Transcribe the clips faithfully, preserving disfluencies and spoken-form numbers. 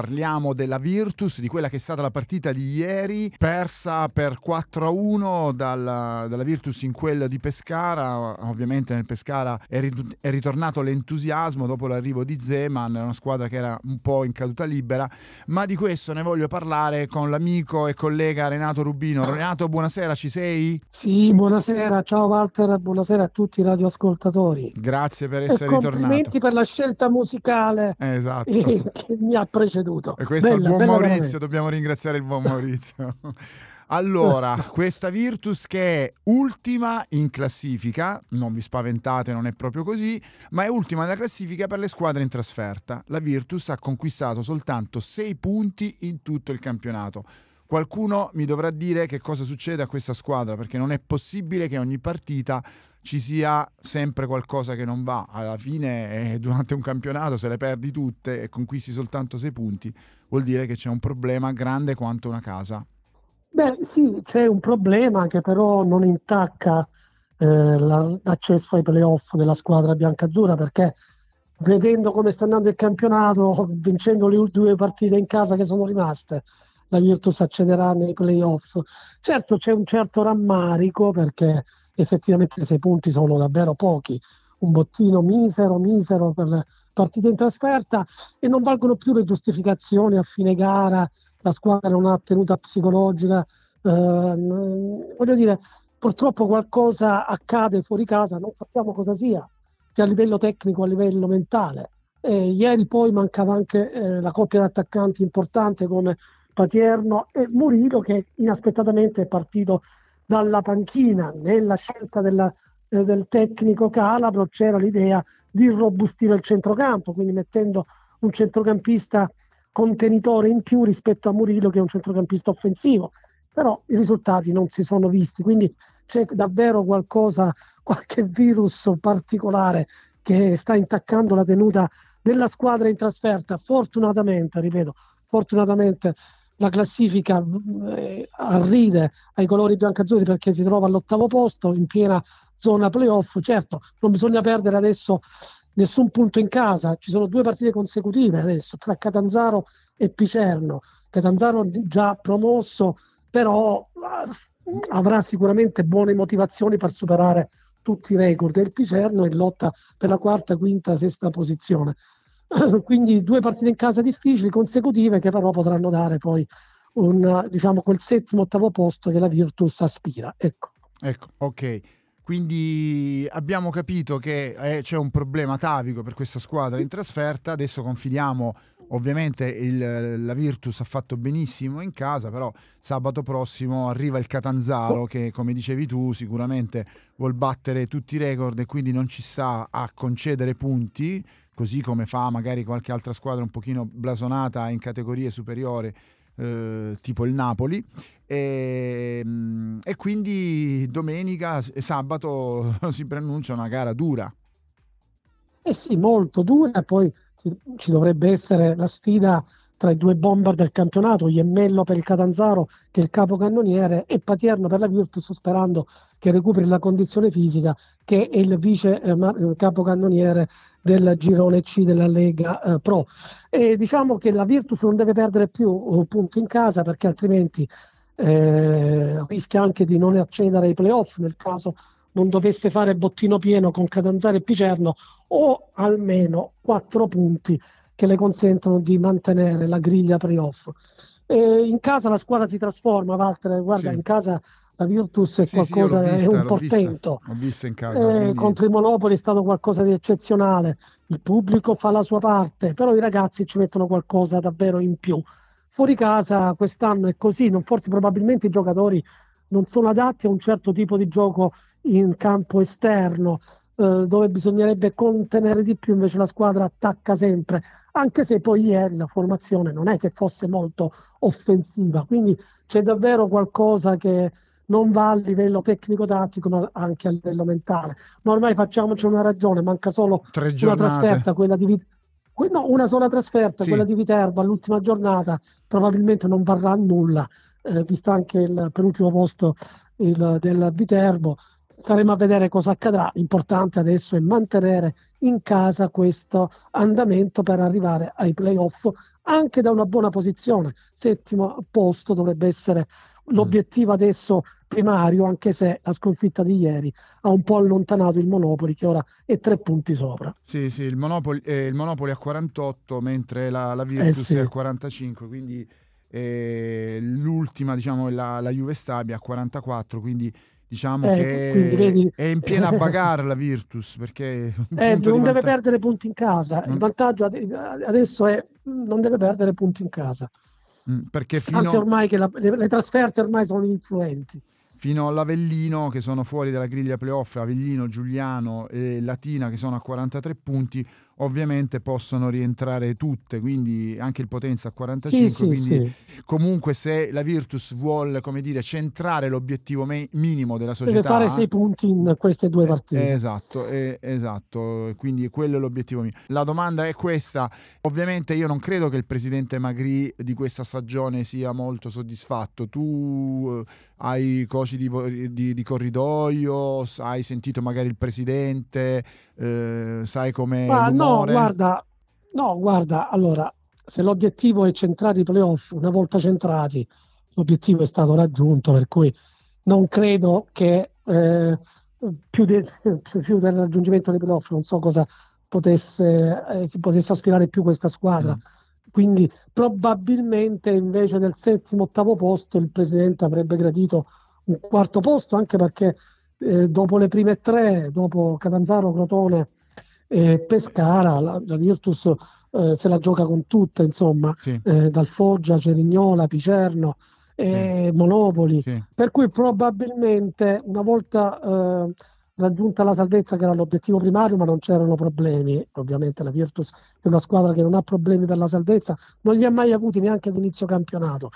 parliamo della Virtus, di quella che è stata la partita di ieri, persa per quattro a uno dalla, dalla Virtus in quella di Pescara. Ovviamente nel Pescara è, rit- è ritornato l'entusiasmo dopo l'arrivo di Zeman, una squadra che era un po' in caduta libera, ma di questo ne voglio parlare con l'amico e collega Renato Rubino. Renato, buonasera, ci sei? Sì, buonasera, ciao Walter, buonasera a tutti i radioascoltatori. Grazie per essere ritornato. Complimenti per la scelta musicale, eh, esatto, che mi ha preceduto. E questo bella, è il buon Maurizio, veramente. Dobbiamo ringraziare il buon Maurizio. Allora, questa Virtus che è ultima in classifica, non vi spaventate, non è proprio così, ma è ultima nella classifica per le squadre in trasferta. La Virtus ha conquistato soltanto sei punti in tutto il campionato. Qualcuno mi dovrà dire che cosa succede a questa squadra, perché non è possibile che ogni partita ci sia sempre qualcosa che non va. Alla fine, eh, durante un campionato, se le perdi tutte e conquisti soltanto sei punti, vuol dire che c'è un problema grande quanto una casa. Beh sì, c'è un problema che però non intacca eh, la, l'accesso ai playoff della squadra biancazzurra, perché vedendo come sta andando il campionato, vincendo le due partite in casa che sono rimaste, la Virtus accederà nei playoff. Certo c'è un certo rammarico, perché effettivamente sei punti sono davvero pochi, un bottino misero misero per le partite in trasferta, e non valgono più le giustificazioni a fine gara, la squadra non ha tenuta psicologica, eh, voglio dire, purtroppo qualcosa accade fuori casa, non sappiamo cosa sia, sia a livello tecnico, a livello mentale. E ieri poi mancava anche eh, la coppia di attaccanti importante con Patierno e Murillo, che inaspettatamente è partito dalla panchina. Nella scelta della, eh, del tecnico calabro c'era l'idea di robustire il centrocampo, quindi mettendo un centrocampista contenitore in più rispetto a Murillo, che è un centrocampista offensivo, però i risultati non si sono visti, quindi c'è davvero qualcosa, qualche virus particolare che sta intaccando la tenuta della squadra in trasferta. Fortunatamente, ripeto, fortunatamente la classifica eh, arride ai colori biancazzurri, perché si trova all'ottavo posto in piena zona playoff. Certo, non bisogna perdere adesso nessun punto in casa, ci sono due partite consecutive adesso tra Catanzaro e Picerno. Catanzaro già promosso, però avrà sicuramente buone motivazioni per superare tutti i record, e il Picerno in lotta per la quarta, quinta, sesta posizione. Quindi due partite in casa difficili, consecutive, che però potranno dare poi un, diciamo, quel settimo, ottavo posto che la Virtus aspira. Ecco, ecco, ok. Quindi abbiamo capito che eh, c'è un problema atavico per questa squadra in trasferta. Adesso confidiamo, ovviamente il, la Virtus ha fatto benissimo in casa, però sabato prossimo arriva il Catanzaro che, come dicevi tu, sicuramente vuol battere tutti i record e quindi non ci sta a concedere punti, così come fa magari qualche altra squadra un pochino blasonata in categorie superiori, Eh, tipo il Napoli, e, e quindi domenica e sabato si preannuncia una gara dura. Eh sì, molto dura. Poi ci dovrebbe essere la sfida tra i due bomber del campionato, Iemmello per il Catanzaro, che è il capocannoniere, e Patierno per la Virtus, sperando che recuperi la condizione fisica, che è il vice eh, capocannoniere del girone C della Lega eh, Pro. E diciamo che la Virtus non deve perdere più un punto in casa, perché altrimenti eh, rischia anche di non accedere ai playoff, nel caso non dovesse fare bottino pieno con Catanzaro e Picerno, o almeno quattro punti che le consentono di mantenere la griglia playoff. E in casa la squadra si trasforma, Walter, guarda, sì. In casa la Virtus è sì, qualcosa, sì, vista, è un portento. L'ho vista, l'ho vista in casa, eh, quindi... Contro il Monopoli è stato qualcosa di eccezionale. Il pubblico fa la sua parte, però i ragazzi ci mettono qualcosa davvero in più. Fuori casa quest'anno è così, non, forse probabilmente i giocatori non sono adatti a un certo tipo di gioco in campo esterno, eh, dove bisognerebbe contenere di più, invece la squadra attacca sempre, anche se poi ieri la formazione non è che fosse molto offensiva, quindi c'è davvero qualcosa che non va a livello tecnico-tattico, ma anche a livello mentale. Ma ormai facciamoci una ragione, manca solo Tre una trasferta, quella di Viterbo. No, una sola trasferta, sì. Quella di Viterbo, all'ultima giornata, probabilmente non varrà a nulla, eh, visto anche il penultimo posto il, del Viterbo. staremo a vedere cosa accadrà. L'importante adesso è mantenere in casa questo andamento per arrivare ai playoff anche da una buona posizione. Settimo posto dovrebbe essere l'obiettivo adesso primario, anche se la sconfitta di ieri ha un po' allontanato il Monopoli, che ora è tre punti sopra. Sì, sì, il Monopoli, eh, il Monopoli a quarantotto, mentre la, la Virtus eh sì. è a quarantacinque, quindi eh, l'ultima, diciamo, la, la Juve Stabia a quarantaquattro, quindi diciamo eh, che quindi, vedi, è in piena bagarre la Virtus, perché eh, non deve vanta... perdere punti in casa. Non... Il vantaggio adesso è non deve perdere punti in casa. Perché fino anche ormai che la, le, le trasferte ormai sono influenti fino all'Avellino, che sono fuori dalla griglia playoff. Avellino, Giuliano e Latina, che sono a quarantatré punti, ovviamente possono rientrare tutte, quindi anche il Potenza a quarantacinque, sì, quindi sì, sì. Comunque se la Virtus vuole, come dire, centrare l'obiettivo me- minimo della società, deve fare sei punti in queste due partite, eh, esatto, eh, esatto, quindi quello è l'obiettivo mio. La domanda è questa: ovviamente io non credo che il presidente Magri di questa stagione sia molto soddisfatto. Tu eh, hai coach di, di, di corridoio, hai sentito magari il presidente, eh, sai come l'umore? No, guarda, no, guarda, allora, se l'obiettivo è centrare i playoff, una volta centrati l'obiettivo è stato raggiunto, per cui non credo che eh, più, de, più del raggiungimento dei playoff non so cosa potesse, eh, si potesse aspirare più questa squadra. Mm. Quindi probabilmente invece del settimo, ottavo posto il presidente avrebbe gradito un quarto posto, anche perché eh, dopo le prime tre, dopo Catanzaro, Crotone e Pescara, la, la Virtus eh, se la gioca con tutte, insomma, sì. eh, dal Foggia, Cerignola, Picerno e sì. Monopoli, sì. Per cui probabilmente una volta eh, raggiunta la salvezza, che era l'obiettivo primario, ma non c'erano problemi. Ovviamente la Virtus è una squadra che non ha problemi per la salvezza, non li ha mai avuti neanche ad inizio campionato.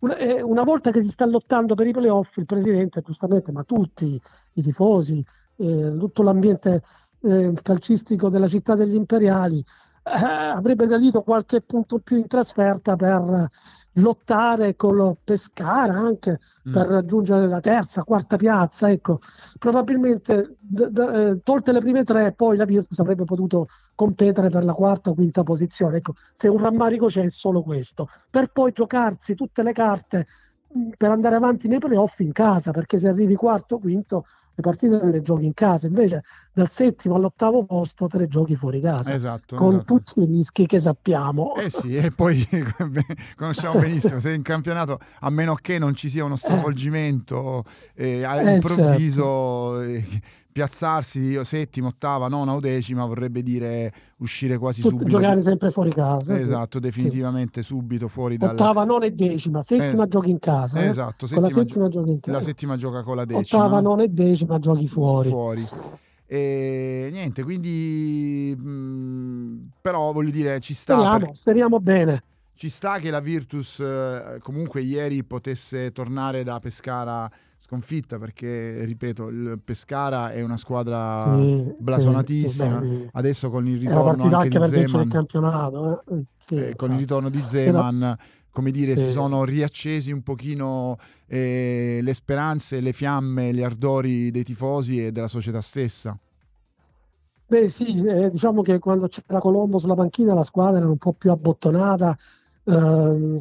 Una volta che si sta lottando per i playoff, il presidente, giustamente, ma tutti i tifosi, eh, tutto l'ambiente eh, calcistico della città degli imperiali eh, avrebbe gradito qualche punto più in trasferta per lottare con lo Pescara anche mm. per raggiungere la terza, quarta piazza. Ecco, probabilmente d- d- tolte le prime tre, poi la Virtus avrebbe potuto competere per la quarta o quinta posizione. Ecco, se un rammarico c'è, è solo questo, per poi giocarsi tutte le carte per andare avanti nei playoff in casa, perché se arrivi quarto o quinto le partite le giochi in casa, invece dal settimo all'ottavo posto te le giochi fuori casa, esatto, con esatto. tutti i rischi che sappiamo. Eh sì, e poi conosciamo benissimo, se in campionato, a meno che non ci sia uno stravolgimento eh, all'improvviso, eh, certo. eh, piazzarsi io settima, ottava, nona o decima vorrebbe dire uscire quasi Tut- subito, giocare sempre fuori casa, esatto, sì. definitivamente sì. subito fuori dalla ottava, nona e decima, settima eh, giochi in casa, eh? Esatto, settima, la settima giochi in casa, la settima gioca con la decima, ottava, nona e decima giochi fuori, fuori. E niente, quindi mh, però voglio dire ci sta, speriamo, per... speriamo bene. Ci sta che la Virtus eh, comunque ieri potesse tornare da Pescara sconfitta, perché ripeto, il Pescara è una squadra sì, blasonatissima, sì, sì, beh, adesso con il ritorno anche di Zeman, campionato, eh? Sì, eh, con il ritorno di Zeman, come dire, sì. si sono riaccesi un pochino eh, le speranze, le fiamme, gli ardori dei tifosi e della società stessa. Beh sì, eh, diciamo che quando c'era Colombo sulla panchina la squadra era un po' più abbottonata, eh,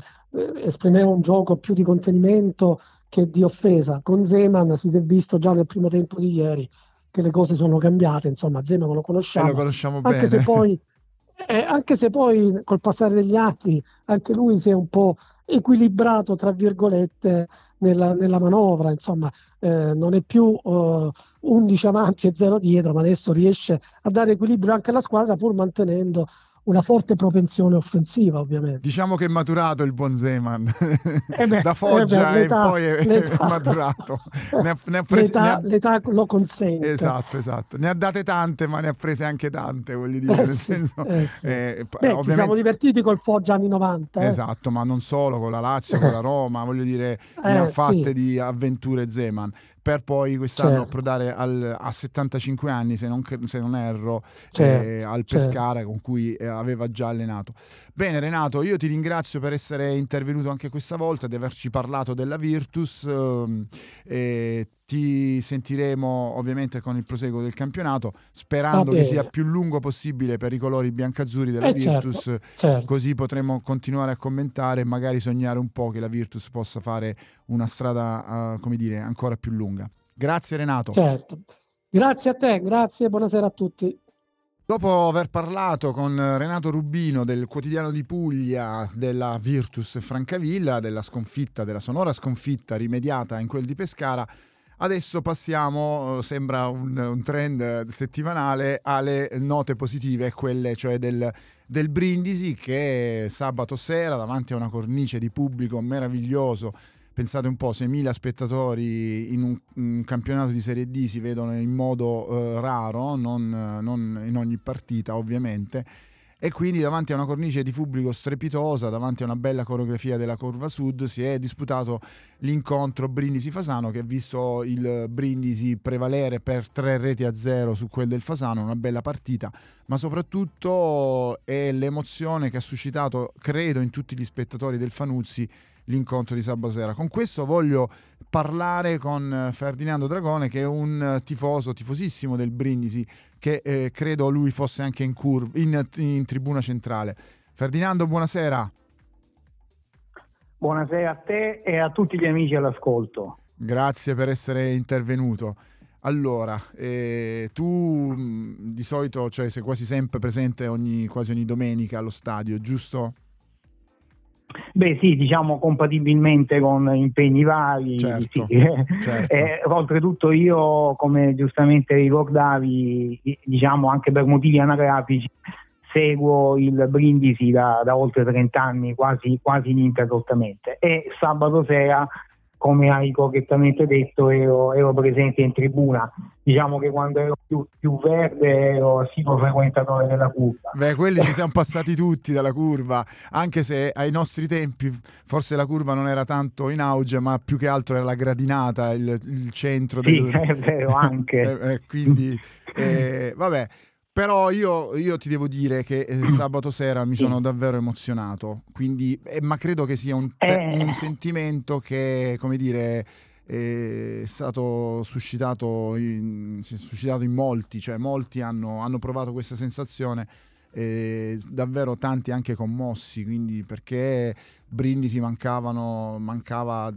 esprimeva un gioco più di contenimento che di offesa. Con Zeman si è visto già nel primo tempo di ieri che le cose sono cambiate, insomma Zeman lo conosciamo, lo conosciamo anche bene. Se poi eh, anche se poi col passare degli anni anche lui si è un po' equilibrato tra virgolette nella, nella manovra, insomma eh, non è più eh, undici avanti e zero dietro, ma adesso riesce a dare equilibrio anche alla squadra pur mantenendo una forte propensione offensiva, ovviamente. Diciamo che è maturato il buon Zeman, eh beh, da Foggia eh beh, l'età, e poi è, l'età, è maturato. Ne ha, ne ha prese, l'età, ne ha... l'età lo consente. Esatto, esatto. Ne ha date tante, ma ne ha prese anche tante, voglio dire. Eh nel sì, senso, eh sì. eh, beh, ovviamente... Ci siamo divertiti col Foggia anni novanta. Eh. Esatto, ma non solo, con la Lazio, con la Roma, voglio dire, eh, ne ha fatte sì. di avventure Zeman. Per poi quest'anno certo. approdare al, a settantacinque anni, se non, se non erro, certo, eh, al Pescara, certo. con cui eh, aveva già allenato. Bene Renato, io ti ringrazio per essere intervenuto anche questa volta, di averci parlato della Virtus. Eh, Ti sentiremo ovviamente con il proseguo del campionato, sperando che sia più lungo possibile per i colori biancazzurri della eh, Virtus, certo, certo. Così potremo continuare a commentare e magari sognare un po' che la Virtus possa fare una strada, uh, come dire, ancora più lunga. Grazie Renato. Certo. Grazie a te, grazie, buonasera a tutti. Dopo aver parlato con Renato Rubino del Quotidiano di Puglia della Virtus Francavilla, della sconfitta, della sonora sconfitta rimediata in quel di Pescara, adesso passiamo, sembra un, un trend settimanale, alle note positive, quelle cioè del, del Brindisi, che sabato sera davanti a una cornice di pubblico meraviglioso, pensate un po', seimila spettatori in un, un campionato di Serie D si vedono in modo eh, raro, non, non in ogni partita ovviamente, e quindi davanti a una cornice di pubblico strepitosa, davanti a una bella coreografia della Curva Sud, si è disputato l'incontro Brindisi-Fasano, che ha visto il Brindisi prevalere per tre reti a zero su quel del Fasano, una bella partita, ma soprattutto è l'emozione che ha suscitato, credo, in tutti gli spettatori del Fanuzzi l'incontro di sabato sera. Con questo voglio parlare con Ferdinando Dragone, che è un tifoso, tifosissimo del Brindisi, che eh, credo lui fosse anche in, curva, in, in tribuna centrale. Ferdinando, buonasera. Buonasera a te e a tutti gli amici all'ascolto. Grazie per essere intervenuto. Allora, eh, tu di solito, cioè, sei quasi sempre presente ogni, quasi ogni domenica allo stadio, giusto? Beh sì, diciamo compatibilmente con impegni vari, certo, sì. Certo. E, oltretutto io, come giustamente ricordavi, diciamo anche per motivi anagrafici, seguo il Brindisi da, da oltre trenta anni, quasi, quasi ininterrottamente, e sabato sera, come hai correttamente detto, ero, ero presente in tribuna. Diciamo che quando ero più, più verde ero assiduo frequentatore della curva. Beh, quelli ci siamo passati tutti dalla curva, anche se ai nostri tempi forse la curva non era tanto in auge, ma più che altro era la gradinata, il, il centro. Sì, del... è vero, anche. Quindi, eh, vabbè. Però io, io ti devo dire che sabato sera mi sono davvero emozionato, quindi, eh, ma credo che sia un, eh. un sentimento che, come dire, è stato suscitato in, si è suscitato in molti, cioè molti hanno, hanno provato questa sensazione, eh, davvero tanti anche commossi, quindi, perché Brindisi mancavano, mancava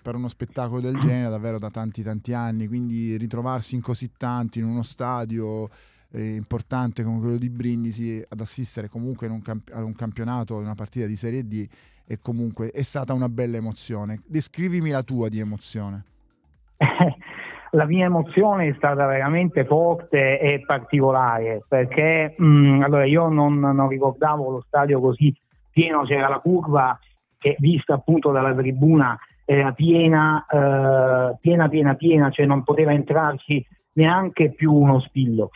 per uno spettacolo del genere davvero da tanti tanti anni, quindi ritrovarsi in così tanti in uno stadio importante come quello di Brindisi ad assistere comunque in un camp- a un campionato, una partita di Serie D, e comunque è stata una bella emozione. Descrivimi la tua di emozione. La mia emozione è stata veramente forte e particolare, perché mh, allora io non, non ricordavo lo stadio così pieno, c'era la curva che vista appunto dalla tribuna era piena, eh, piena piena piena, cioè non poteva entrarci neanche più uno spillo.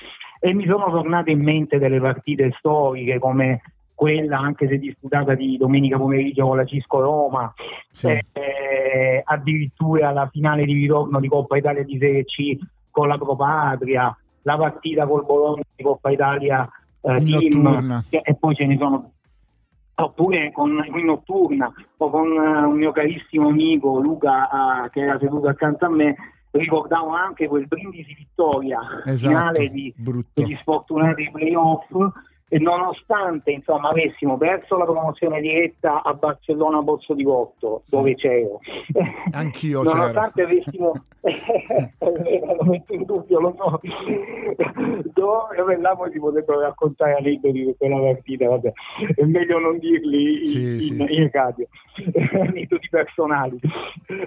E mi sono tornate in mente delle partite storiche come quella, anche se disputata di domenica pomeriggio, con la Cisco Roma, sì. eh, addirittura la finale di ritorno di Coppa Italia di Serie C con la Pro Patria, la partita col Bologna di Coppa Italia eh, team, e poi ce ne sono, oppure con in notturna, o con uh, un mio carissimo amico Luca uh, che era seduto accanto a me. Ricordavo anche quel Brindisi vittoria, esatto, finale di, degli sfortunati playoff, e nonostante insomma avessimo perso la promozione diretta a Barcellona Pozzo di Gotto, dove c'ero anch'io, nonostante c'ero. avessimo lo metto in dubbio, lo so, dove là poi si potrebbero raccontare aneddoti di quella partita, vabbè, è meglio non dirli sì, in, sì. in, in radio aneddoti personali.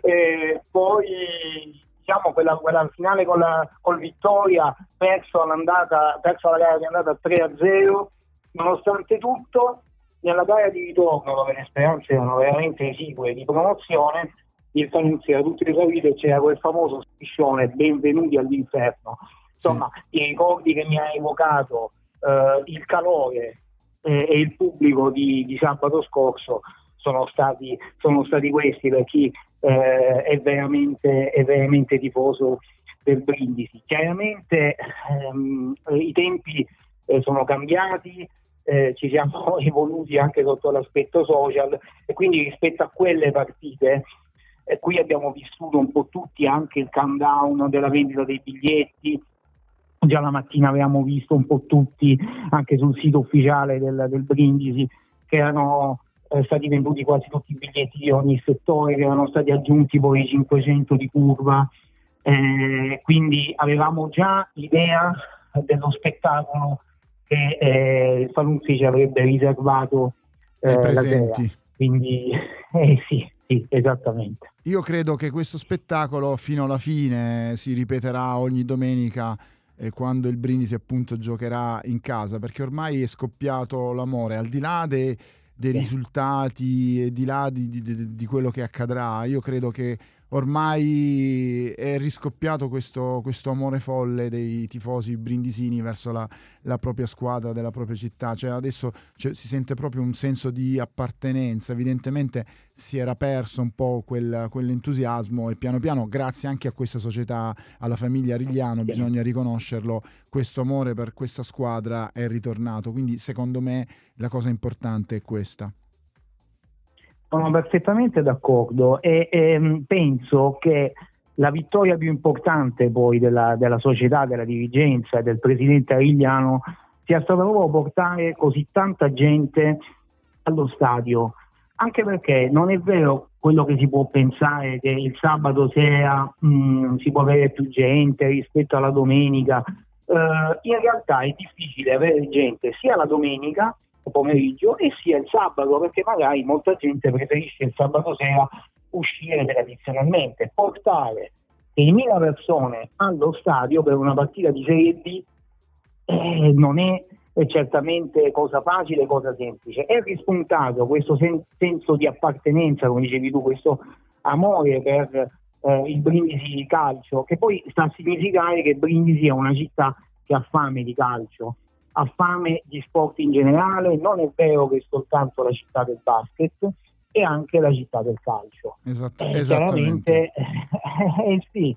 E poi diciamo quella, quella finale con la col Vittoria, perso all'andata, perso la gara di andata tre a zero, nonostante tutto nella gara di ritorno, dove le speranze erano veramente esigue di promozione, il Fanuzzi era tutto esaurito e c'era quel famoso striscione "Benvenuti all'inferno". Insomma, sì. I ricordi che mi ha evocato eh, il calore eh, e il pubblico di, di sabato scorso sono stati sono stati questi, per chi Eh, è veramente è veramente tifoso del Brindisi. Chiaramente ehm, i tempi eh, sono cambiati, eh, ci siamo evoluti anche sotto l'aspetto social, e quindi rispetto a quelle partite e qui abbiamo vissuto un po' tutti anche il countdown della vendita dei biglietti. Già la mattina avevamo visto un po' tutti anche sul sito ufficiale del, del Brindisi che erano eh, stati venduti quasi tutti i biglietti di ogni settore, che erano stati aggiunti poi i cinquecento di curva, eh, quindi avevamo già l'idea dello spettacolo che eh, il Fanuzzi ci avrebbe riservato eh, la sera, quindi eh, sì, sì, esattamente. Io credo che questo spettacolo fino alla fine si ripeterà ogni domenica eh, quando il Brindisi appunto giocherà in casa, perché ormai è scoppiato l'amore, al di là dei, dei sì. risultati e di là di, di, di quello che accadrà. Io credo che ormai è riscoppiato questo, questo amore folle dei tifosi brindisini verso la, la propria squadra della propria città, cioè adesso cioè, si sente proprio un senso di appartenenza. Evidentemente si era perso un po' quel, quell'entusiasmo e piano piano, grazie anche a questa società, alla famiglia Rigliano, bisogna riconoscerlo, questo amore per questa squadra è ritornato, quindi secondo me la cosa importante è questa. Sono perfettamente d'accordo e, e penso che la vittoria più importante poi della, della società, della dirigenza e del presidente Arigliano sia stata proprio portare così tanta gente allo stadio, anche perché non è vero quello che si può pensare, che il sabato sera mh, si può avere più gente rispetto alla domenica. Uh, in realtà è difficile avere gente sia la domenica pomeriggio e sia il sabato, perché magari molta gente preferisce il sabato sera uscire tradizionalmente. Portare seimila persone allo stadio per una partita di Serie D eh, non è, è certamente cosa facile, cosa semplice. È rispuntato questo sen- senso di appartenenza, come dicevi tu, questo amore per eh, il Brindisi Calcio, che poi sta a significare che Brindisi è una città che ha fame di calcio, ha fame di sport in generale. Non è vero che è soltanto la città del basket, è anche la città del calcio. Esatto, eh, esattamente. Eh, sì.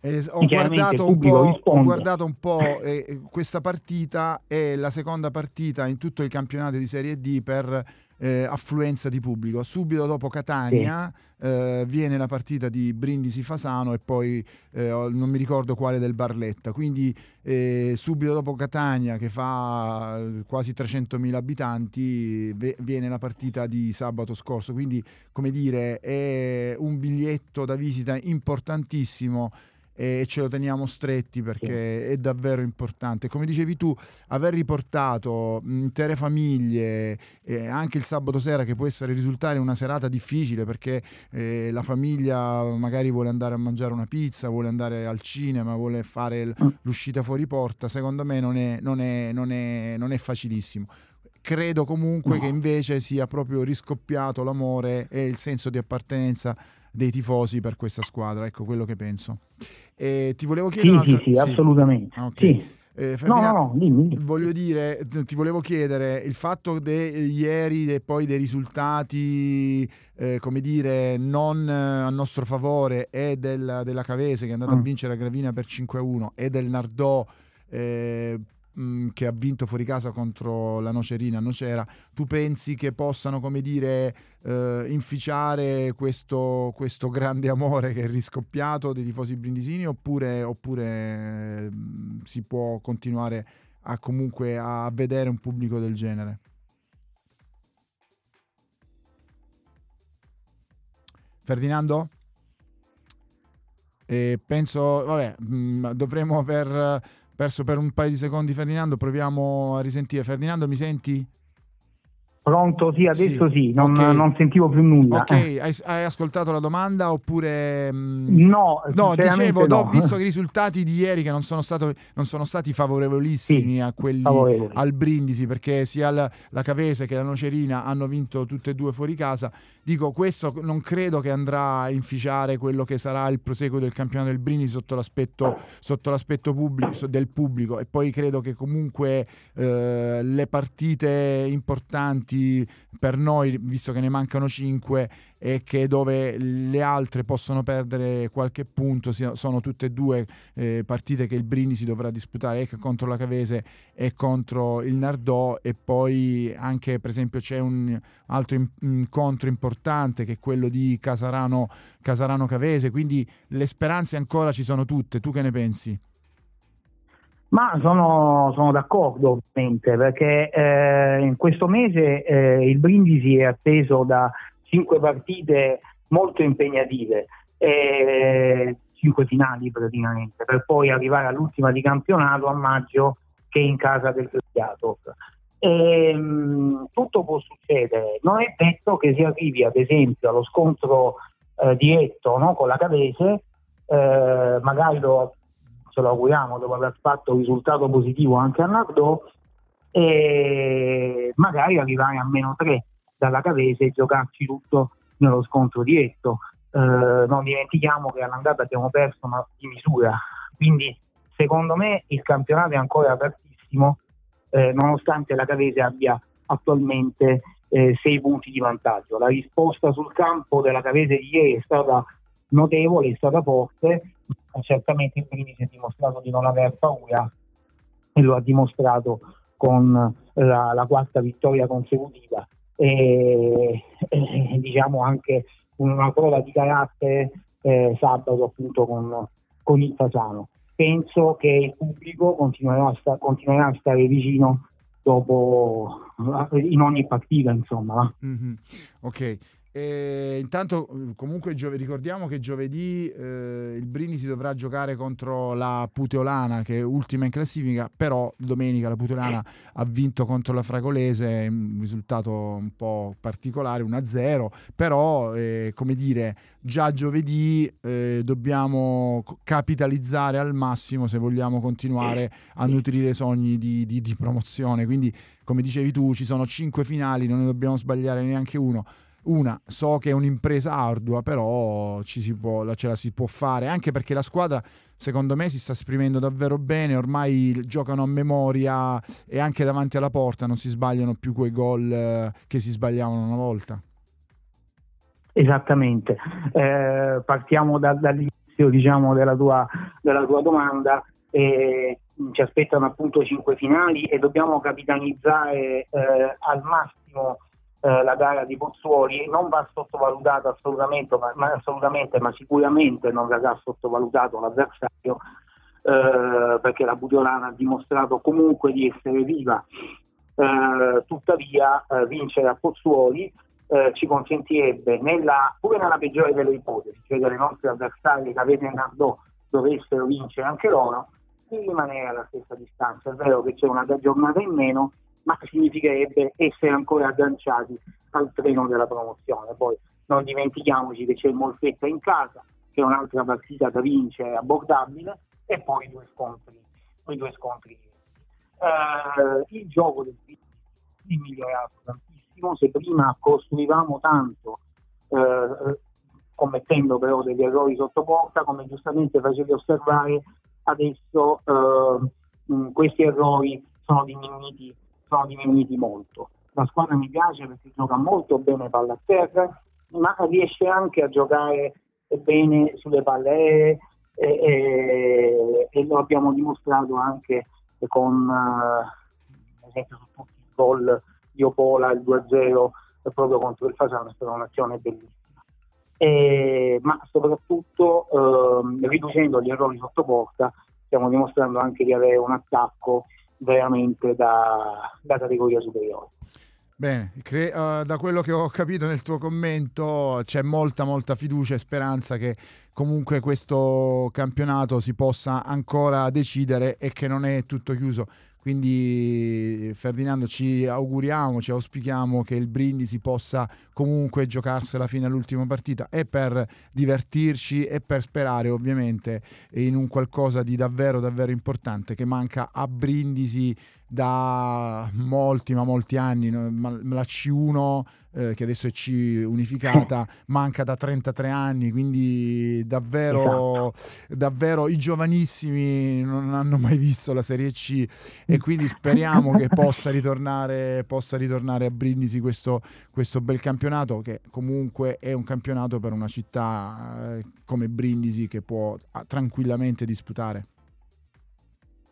Es- ho, guardato un po', ho guardato un po' eh, questa partita, è la seconda partita in tutto il campionato di Serie D per eh, affluenza di pubblico. Subito dopo Catania sì. eh, viene la partita di Brindisi Fasano e poi eh, non mi ricordo quale del Barletta, quindi eh, subito dopo Catania, che fa quasi trecentomila abitanti, v- viene la partita di sabato scorso, quindi come dire è un biglietto da visita importantissimo e ce lo teniamo stretti perché è davvero importante. Come dicevi tu, aver riportato intere famiglie eh, anche il sabato sera, che può essere risultare una serata difficile perché eh, la famiglia magari vuole andare a mangiare una pizza, vuole andare al cinema, vuole fare l'uscita fuori porta, secondo me non è, non è, non è, non è facilissimo. Credo comunque no. che invece sia proprio riscoppiato l'amore e il senso di appartenenza dei tifosi per questa squadra, ecco quello che penso. E ti volevo chiedere sì, un'altra... sì, sì, assolutamente. Ah, okay. Sì. Eh, Ferdinando, no, no, dimmi, dimmi. Voglio dire, ti volevo chiedere il fatto de ieri e poi dei risultati eh, come dire non eh, a nostro favore e del, della Cavese, che è andata mm. a vincere a Gravina per cinque a uno, e del Nardò eh, mh, che ha vinto fuori casa contro la Nocerina Nocera. Tu pensi che possano, come dire, Uh, inficiare questo, questo grande amore che è riscoppiato dei tifosi brindisini, oppure, oppure mh, si può continuare a comunque a vedere un pubblico del genere? Ferdinando? E penso, vabbè, mh, dovremmo aver perso per un paio di secondi Ferdinando, proviamo a risentire. Ferdinando, mi senti? Pronto, sì, adesso sì, sì. Non, okay. non sentivo più nulla. Ok, eh. hai, hai ascoltato la domanda oppure... Mh... No, no, dicevo, no. Do, visto che i risultati di ieri che non sono, stato, non sono stati favorevolissimi sì, a quelli favorevoli. Al Brindisi, perché sia la, la Cavese che la Nocerina hanno vinto tutte e due fuori casa, dico, questo non credo che andrà a inficiare quello che sarà il proseguo del campionato del Brindisi sotto l'aspetto, sotto l'aspetto pubblico, del pubblico. E poi credo che comunque eh, le partite importanti punti per noi, visto che ne mancano cinque, e che dove le altre possono perdere qualche punto, sono tutte e due eh, partite che il Brindisi dovrà disputare, e contro la Cavese e contro il Nardò. E poi anche, per esempio, c'è un altro incontro importante che è quello di Casarano, Casarano Cavese, quindi le speranze ancora ci sono tutte. Tu che ne pensi? Ma sono, sono d'accordo, ovviamente, perché eh, in questo mese eh, il Brindisi è atteso da cinque partite molto impegnative, eh, cinque finali praticamente, per poi arrivare all'ultima di campionato a maggio, che è in casa del Crotone. Ehm, tutto può succedere, non è detto che si arrivi ad esempio allo scontro eh, diretto, no, con la Cavese, eh, magari lo ce lo auguriamo dopo aver fatto un risultato positivo anche a Nardò, e magari arrivare a meno tre dalla Cavese e giocarci tutto nello scontro diretto. Eh, non dimentichiamo che all'andata abbiamo perso, ma di misura, quindi secondo me il campionato è ancora apertissimo, eh, nonostante la Cavese abbia attualmente eh, sei punti di vantaggio. La risposta sul campo della Cavese di ieri è stata notevole, è stata forte. Certamente il Brindisi ha dimostrato di non aver paura, e lo ha dimostrato con la, la quarta vittoria consecutiva, e, e diciamo anche una prova di carattere eh, sabato appunto con, con il Fasano. Penso che il pubblico continuerà a, sta, continuerà a stare vicino dopo, in ogni partita, insomma. Mm-hmm. Ok. E intanto comunque giove, ricordiamo che giovedì eh, il Brindisi dovrà giocare contro la Puteolana, che è ultima in classifica, però domenica la Puteolana ha vinto contro la Fragolese, un risultato un po' particolare, uno a zero, però eh, come dire, già giovedì eh, dobbiamo capitalizzare al massimo se vogliamo continuare a nutrire i sogni di, di, di promozione. Quindi, come dicevi tu, ci sono cinque finali, non ne dobbiamo sbagliare neanche uno. Una, so che è un'impresa ardua, però ci si può, ce la si può fare, anche perché la squadra secondo me si sta esprimendo davvero bene, ormai giocano a memoria e anche davanti alla porta non si sbagliano più quei gol che si sbagliavano una volta. Esattamente, eh, partiamo da, dall'inizio, diciamo, della tua, della tua domanda. Eh, ci aspettano appunto cinque finali e dobbiamo capitalizzare eh, al massimo la gara di Pozzuoli. Non va sottovalutata assolutamente, ma, assolutamente, ma sicuramente non verrà sottovalutato l'avversario, eh, perché la Puteolana ha dimostrato comunque di essere viva. Eh, tuttavia eh, vincere a Pozzuoli eh, ci consentirebbe, nella, pure nella peggiore delle ipotesi, cioè che le nostre avversarie Cavese e Nardò dovessero vincere anche loro, di rimanere alla stessa distanza. È vero che c'è una giornata in meno, ma significherebbe essere ancora agganciati al treno della promozione. Poi non dimentichiamoci che c'è il Molfetta in casa, che è un'altra partita da vincere, abbordabile, e poi due scontri. Poi due scontri. Eh, il gioco del Brindisi è migliorato tantissimo. Se prima costruivamo tanto, eh, commettendo però degli errori sotto porta, come giustamente facevi osservare, adesso eh, questi errori sono diminuiti. Sono diminuiti molto. La squadra mi piace perché gioca molto bene palla a terra, ma riesce anche a giocare bene sulle palle aeree, e, e, e lo abbiamo dimostrato anche con, per esempio, su tutti i gol di Opola, il due a zero proprio contro il Fasano. È stata un'azione bellissima, e, ma soprattutto eh, riducendo gli errori sotto porta stiamo dimostrando anche di avere un attacco veramente da, da categoria superiore. Bene, cre- uh, da quello che ho capito nel tuo commento c'è molta molta fiducia e speranza che comunque questo campionato si possa ancora decidere e che non è tutto chiuso. Quindi, Ferdinando, ci auguriamo, ci auspichiamo che il Brindisi possa comunque giocarsela fino all'ultima partita, e per divertirci e per sperare ovviamente in un qualcosa di davvero davvero importante che manca a Brindisi da molti ma molti anni, la C uno eh, che adesso è C unificata manca da trentatré anni, quindi davvero davvero i giovanissimi non hanno mai visto la Serie C, e quindi speriamo che possa ritornare possa ritornare a Brindisi questo, questo bel campionato, che comunque è un campionato per una città come Brindisi che può tranquillamente disputare.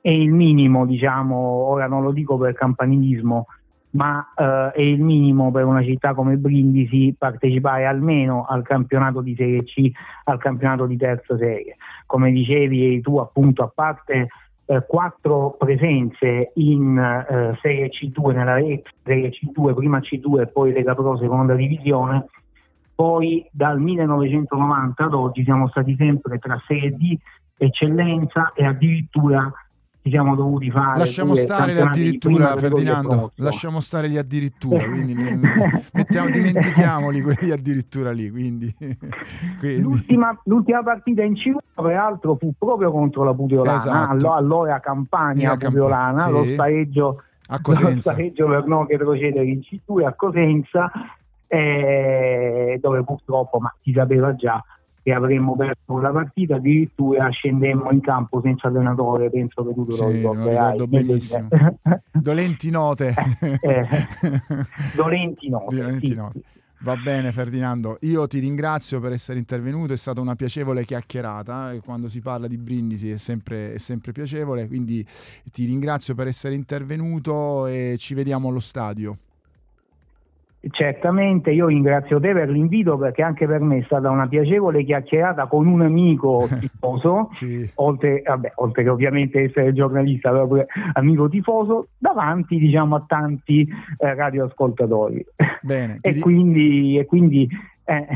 È il minimo, diciamo, ora non lo dico per campanilismo, ma eh, è il minimo per una città come Brindisi partecipare almeno al campionato di Serie C, al campionato di terza serie. Come dicevi tu, appunto, a parte eh, quattro presenze in eh, Serie C due, nella ex Serie C due, prima C due e poi Lega Pro seconda divisione, poi dal millenovecentonovanta ad oggi siamo stati sempre tra Serie D, Eccellenza, e addirittura ci siamo dovuti fare. Lasciamo stare le addirittura, Ferdinando. Lasciamo stare gli addirittura, quindi mettiamo, dimentichiamoli quelli addirittura lì. Quindi, quindi. L'ultima, l'ultima partita in C uno, peraltro, fu proprio contro la Puteolana. Esatto. Allora Campania, Puteolana, Camp- lo spareggio a Cosenza. Lo spareggio per non retrocedere in C due a Cosenza, eh, dove purtroppo, ma si sapeva già, che avremmo perso la partita, addirittura scendemmo in campo senza allenatore, penso che tu te lo sì, ricorderai. Lo benissimo. Dolenti note. Eh, eh. Dolenti note. Dolenti sì. note. Va bene Ferdinando, io ti ringrazio per essere intervenuto, è stata una piacevole chiacchierata, quando si parla di Brindisi è sempre, è sempre piacevole, quindi ti ringrazio per essere intervenuto e ci vediamo allo stadio. Certamente, io ringrazio te per l'invito, perché anche per me è stata una piacevole chiacchierata con un amico tifoso, sì. oltre, vabbè, oltre che ovviamente essere giornalista, proprio amico tifoso, davanti diciamo a tanti eh, radioascoltatori. Bene, e, ti... quindi, e quindi eh,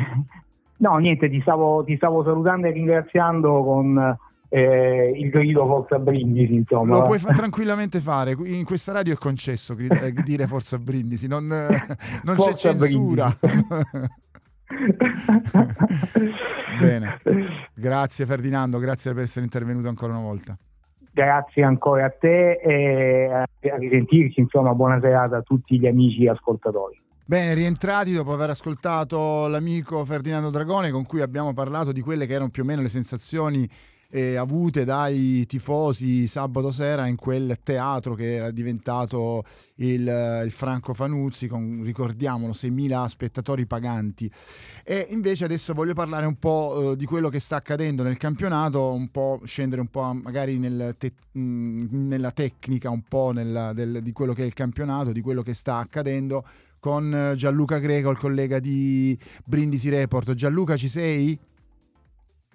no niente, ti stavo, ti stavo salutando e ringraziando con... Eh, il grido Forza Brindisi, insomma. Lo puoi fa- tranquillamente fare, in questa radio è concesso grid- dire Forza Brindisi, non, non Forza c'è censura. Bene, grazie Ferdinando, grazie per essere intervenuto ancora una volta. Grazie ancora a te e a risentirci, insomma, buona serata a tutti gli amici ascoltatori. Bene, rientrati dopo aver ascoltato l'amico Ferdinando Dragone, con cui abbiamo parlato di quelle che erano più o meno le sensazioni e avute dai tifosi sabato sera in quel teatro che era diventato il, il Franco Fanuzzi con, ricordiamolo, seimila spettatori paganti. E invece adesso voglio parlare un po' eh, di quello che sta accadendo nel campionato, un po' scendere un po' magari nel te- mh, nella tecnica un po' nel, del, di quello che è il campionato, di quello che sta accadendo, con Gianluca Greco, il collega di Brindisi Report. Gianluca, ci sei?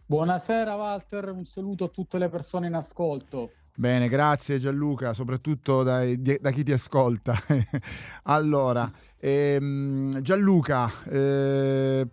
Buonasera Walter, un saluto a tutte le persone in ascolto. Bene, grazie Gianluca, soprattutto da, da chi ti ascolta. Allora, ehm, Gianluca, eh,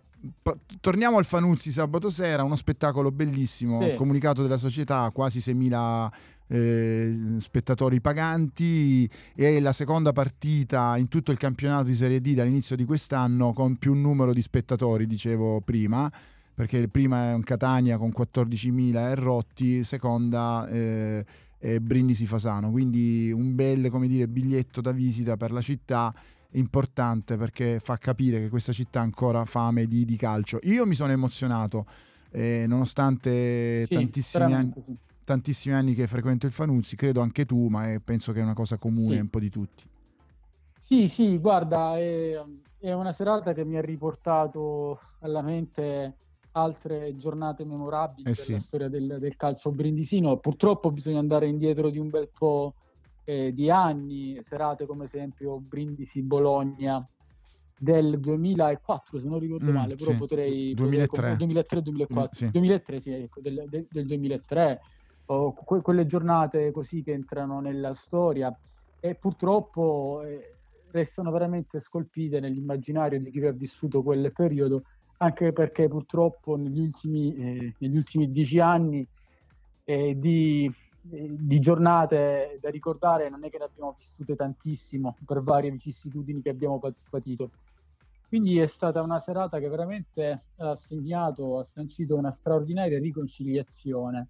torniamo al Fanuzzi sabato sera, uno spettacolo bellissimo, sì. Comunicato della società, quasi seimila eh, spettatori paganti, e la seconda partita in tutto il campionato di Serie D dall'inizio di quest'anno con più numero di spettatori, dicevo prima, perché prima è un Catania con quattordicimila e rotti, seconda eh, è Brindisi Fasano, quindi un bel, come dire, biglietto da visita per la città, importante perché fa capire che questa città ancora ha fame di, di calcio. Io mi sono emozionato, eh, nonostante sì, tantissimi, anni, sì. tantissimi anni che frequento il Fanuzzi, credo anche tu, ma è, penso che è una cosa comune sì. un po' di tutti. Sì, sì, guarda, è, è una serata che mi ha riportato alla mente altre giornate memorabili eh sì. della storia del, del calcio brindisino. Purtroppo bisogna andare indietro di un bel po' eh, di anni, serate come esempio Brindisi-Bologna del duemilaquattro, se non ricordo mm, male, però sì. potrei... duemilatré duemilaquattro duemilatré, sì, ecco, del, del, del duemilatré, oh, que- quelle giornate così che entrano nella storia e purtroppo eh, restano veramente scolpite nell'immaginario di chi ha vissuto quel periodo, anche perché purtroppo negli ultimi, eh, negli ultimi dieci anni eh, di, eh, di giornate da ricordare non è che ne abbiamo vissute tantissimo per varie vicissitudini che abbiamo patito. Quindi è stata una serata che veramente ha segnato, ha sancito una straordinaria riconciliazione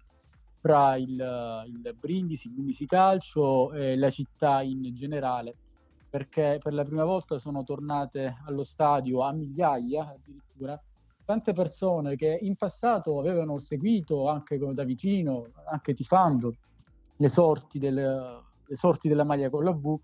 fra il, il Brindisi, Brindisi Calcio e la città in generale, perché per la prima volta sono tornate allo stadio a migliaia addirittura tante persone che in passato avevano seguito anche da vicino, anche tifando le sorti, del, le sorti della maglia con la V,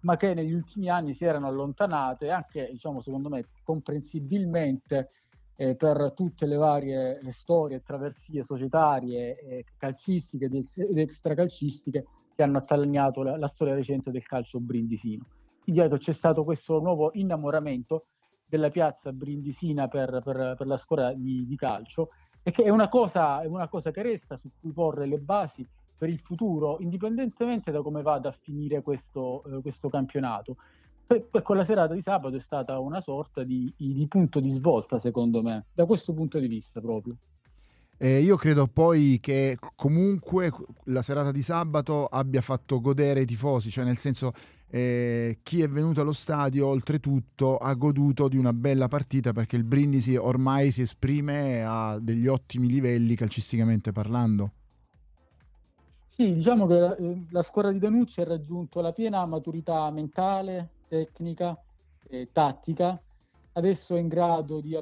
ma che negli ultimi anni si erano allontanate anche, diciamo, secondo me comprensibilmente eh, per tutte le varie storie e traversie societarie, eh, calcistiche ed extracalcistiche che hanno attanagliato la, la storia recente del calcio brindisino. Di dietro c'è stato questo nuovo innamoramento della piazza brindisina per, per, per la scuola di, di calcio, e che è una cosa, è una cosa che resta, su cui porre le basi per il futuro, indipendentemente da come vada a finire questo, eh, questo campionato. E, e con la serata di sabato è stata una sorta di, di punto di svolta, secondo me, da questo punto di vista proprio. Eh, io credo poi che comunque la serata di sabato abbia fatto godere i tifosi, cioè nel senso eh, chi è venuto allo stadio oltretutto ha goduto di una bella partita, perché il Brindisi ormai si esprime a degli ottimi livelli calcisticamente parlando. Sì, diciamo che la, la squadra di Danucci ha raggiunto la piena maturità mentale, tecnica e tattica. Adesso è in grado di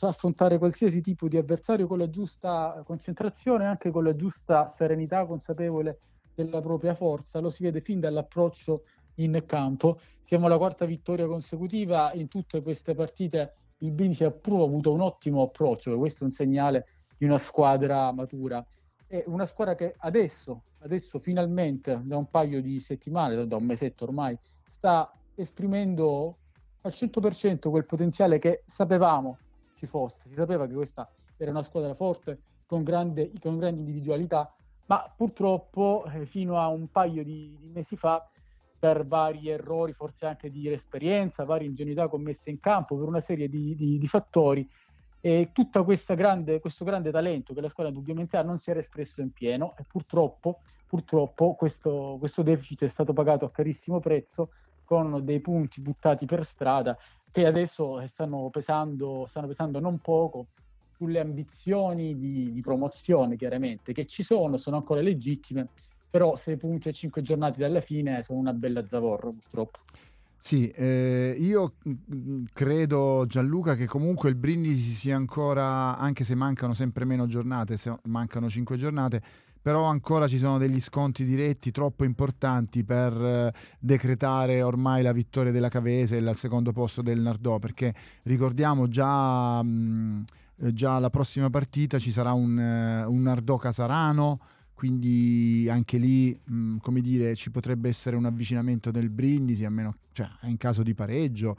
affrontare qualsiasi tipo di avversario con la giusta concentrazione, anche con la giusta serenità, consapevole della propria forza. Lo si vede fin dall'approccio in campo. Siamo alla quarta vittoria consecutiva. In tutte queste partite il Brindisi ha pure avuto un ottimo approccio. Questo è un segnale di una squadra matura. È una squadra che adesso, adesso finalmente, da un paio di settimane, da un mesetto ormai, sta esprimendo al cento per cento quel potenziale che sapevamo ci fosse. Si sapeva che questa era una squadra forte, con grande, con grandi individualità, ma purtroppo fino a un paio di, di mesi fa, per vari errori, forse anche di esperienza, varie ingenuità commesse in campo, per una serie di, di, di fattori, e tutta questa grande, questo grande talento che la squadra indubbiamente ha non si era espresso in pieno, e purtroppo, purtroppo questo, questo deficit è stato pagato a carissimo prezzo, con dei punti buttati per strada che adesso stanno pesando, stanno pesando non poco sulle ambizioni di, di promozione, chiaramente, che ci sono, sono ancora legittime, però sei punti a cinque giornate dalla fine sono una bella zavorra, purtroppo. Sì, eh, io credo, Gianluca, che comunque il Brindisi sia ancora, anche se mancano sempre meno giornate, se mancano cinque giornate, però ancora ci sono degli sconti diretti troppo importanti per eh, decretare ormai la vittoria della Cavese al secondo posto del Nardò, perché ricordiamo già, mh, già la prossima partita ci sarà un, eh, un Nardò Casarano, quindi anche lì mh, come dire, ci potrebbe essere un avvicinamento del Brindisi, a meno, cioè, in caso di pareggio.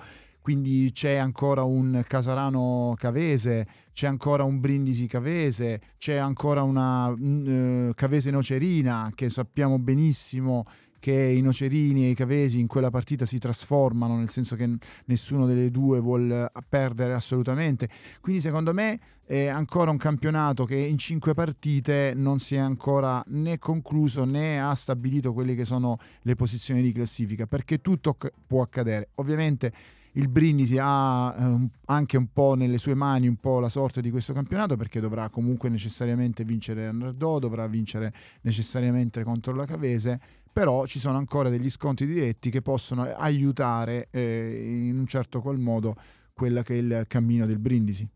Quindi c'è ancora un Casarano Cavese, c'è ancora un Brindisi Cavese, c'è ancora una uh, Cavese Nocerina, che sappiamo benissimo che i Nocerini e i Cavesi in quella partita si trasformano, nel senso che nessuno delle due vuol perdere assolutamente. Quindi secondo me è ancora un campionato che in cinque partite non si è ancora né concluso né ha stabilito quelle che sono le posizioni di classifica, perché tutto c- può accadere. Ovviamente il Brindisi ha eh, anche un po' nelle sue mani un po' la sorte di questo campionato, perché dovrà comunque necessariamente vincere Nardò, dovrà vincere necessariamente contro la Cavese, però ci sono ancora degli sconti diretti che possono aiutare eh, in un certo qual modo quella che è il cammino del Brindisi.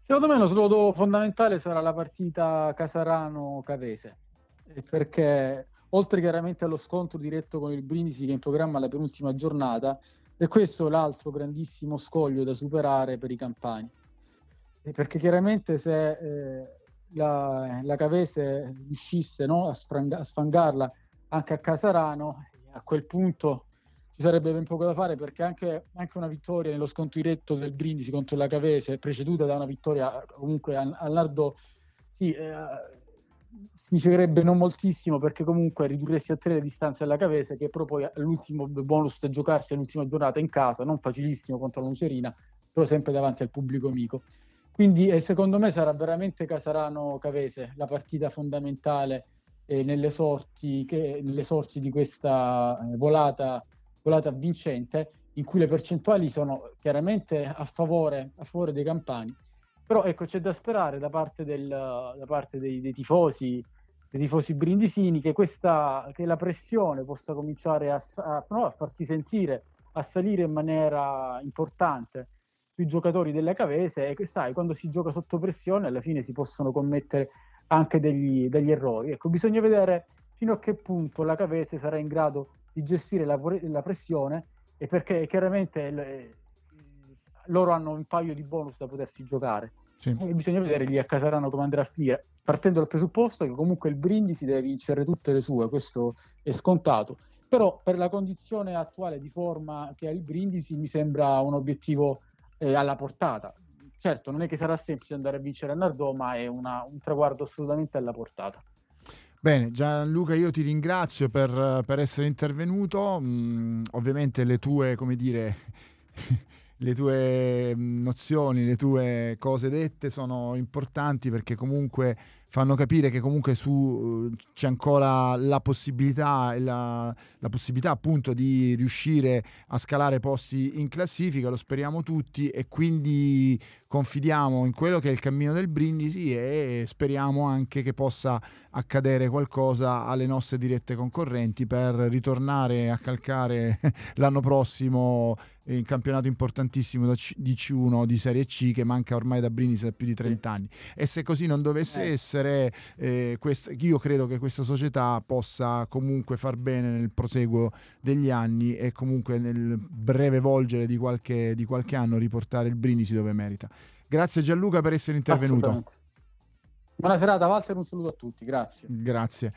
Secondo me lo snodo fondamentale sarà la partita Casarano-Cavese, perché oltre chiaramente allo scontro diretto con il Brindisi, che è in programma la penultima giornata, e questo è l'altro grandissimo scoglio da superare per i campani, perché chiaramente se eh, la, la Cavese riuscisse, no, a, sfrang- a sfangarla anche a Casarano, a quel punto ci sarebbe ben poco da fare, perché anche, anche una vittoria nello scontro diretto del Brindisi contro la Cavese, preceduta da una vittoria comunque al Nardò, sì, eh, significherebbe non moltissimo, perché comunque ridurresti a tre le distanze alla Cavese, che è proprio l'ultimo bonus da giocarsi all'ultima giornata in casa, non facilissimo contro la Nocerina, però sempre davanti al pubblico amico. Quindi eh, secondo me sarà veramente Casarano-Cavese la partita fondamentale eh, nelle sorti che, nelle sorti di questa eh, volata, volata vincente, in cui le percentuali sono chiaramente a favore, a favore dei campani. Però ecco, c'è da sperare da parte, del, da parte dei, dei tifosi dei tifosi brindisini che questa che la pressione possa cominciare a, a, no, a farsi sentire, a salire in maniera importante sui giocatori della Cavese, e che sai, quando si gioca sotto pressione alla fine si possono commettere anche degli, degli errori. Ecco, bisogna vedere fino a che punto la Cavese sarà in grado di gestire la, la pressione, e perché chiaramente le, loro hanno un paio di bonus da potersi giocare, sì. E bisogna vedere lì a Casarano come andrà a finire, partendo dal presupposto che comunque il Brindisi deve vincere tutte le sue, questo è scontato, però per la condizione attuale di forma che ha il Brindisi mi sembra un obiettivo eh, alla portata. Certo, non è che sarà semplice andare a vincere a Nardò, ma è una, un traguardo assolutamente alla portata. Bene, Gianluca, io ti ringrazio per, per essere intervenuto. Mm, ovviamente le tue, come dire... le tue nozioni, le tue cose dette sono importanti, perché comunque fanno capire che comunque su c'è ancora la possibilità, la, la possibilità appunto di riuscire a scalare posti in classifica, lo speriamo tutti, e quindi confidiamo in quello che è il cammino del Brindisi e speriamo anche che possa accadere qualcosa alle nostre dirette concorrenti per ritornare a calcare l'anno prossimo il campionato importantissimo di C uno di Serie C che manca ormai da Brindisi da più di trenta anni. E se così non dovesse essere, eh, quest- io credo che questa società possa comunque far bene nel proseguo degli anni e comunque nel breve volgere di qualche, di qualche anno riportare il Brindisi dove merita. Grazie Gianluca per essere intervenuto. Buona serata Walter, un saluto a tutti. Grazie. Grazie.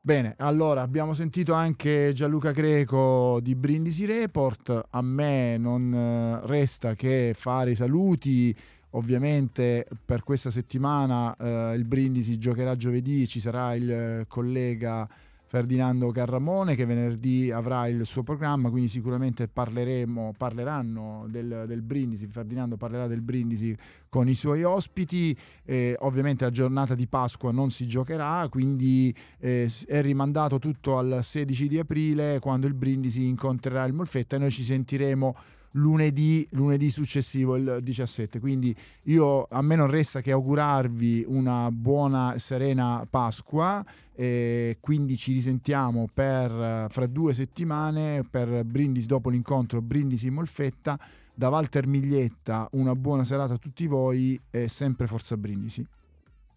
Bene, allora abbiamo sentito anche Gianluca Greco di Brindisi Report. A me non resta che fare i saluti. Ovviamente per questa settimana eh, il Brindisi giocherà giovedì, ci sarà il collega Ferdinando Carramone che venerdì avrà il suo programma, quindi sicuramente parleremo, parleranno del, del Brindisi, Ferdinando parlerà del Brindisi con i suoi ospiti. Eh, ovviamente la giornata di Pasqua non si giocherà, quindi eh, è rimandato tutto al sedici di aprile, quando il Brindisi incontrerà il Molfetta, e noi ci sentiremo lunedì, lunedì successivo, il diciassette. Quindi io, a me non resta che augurarvi una buona e serena Pasqua, e quindi ci risentiamo per fra due settimane per Brindisi, dopo l'incontro Brindisi Molfetta. Da Walter Miglietta una buona serata a tutti voi e sempre Forza Brindisi.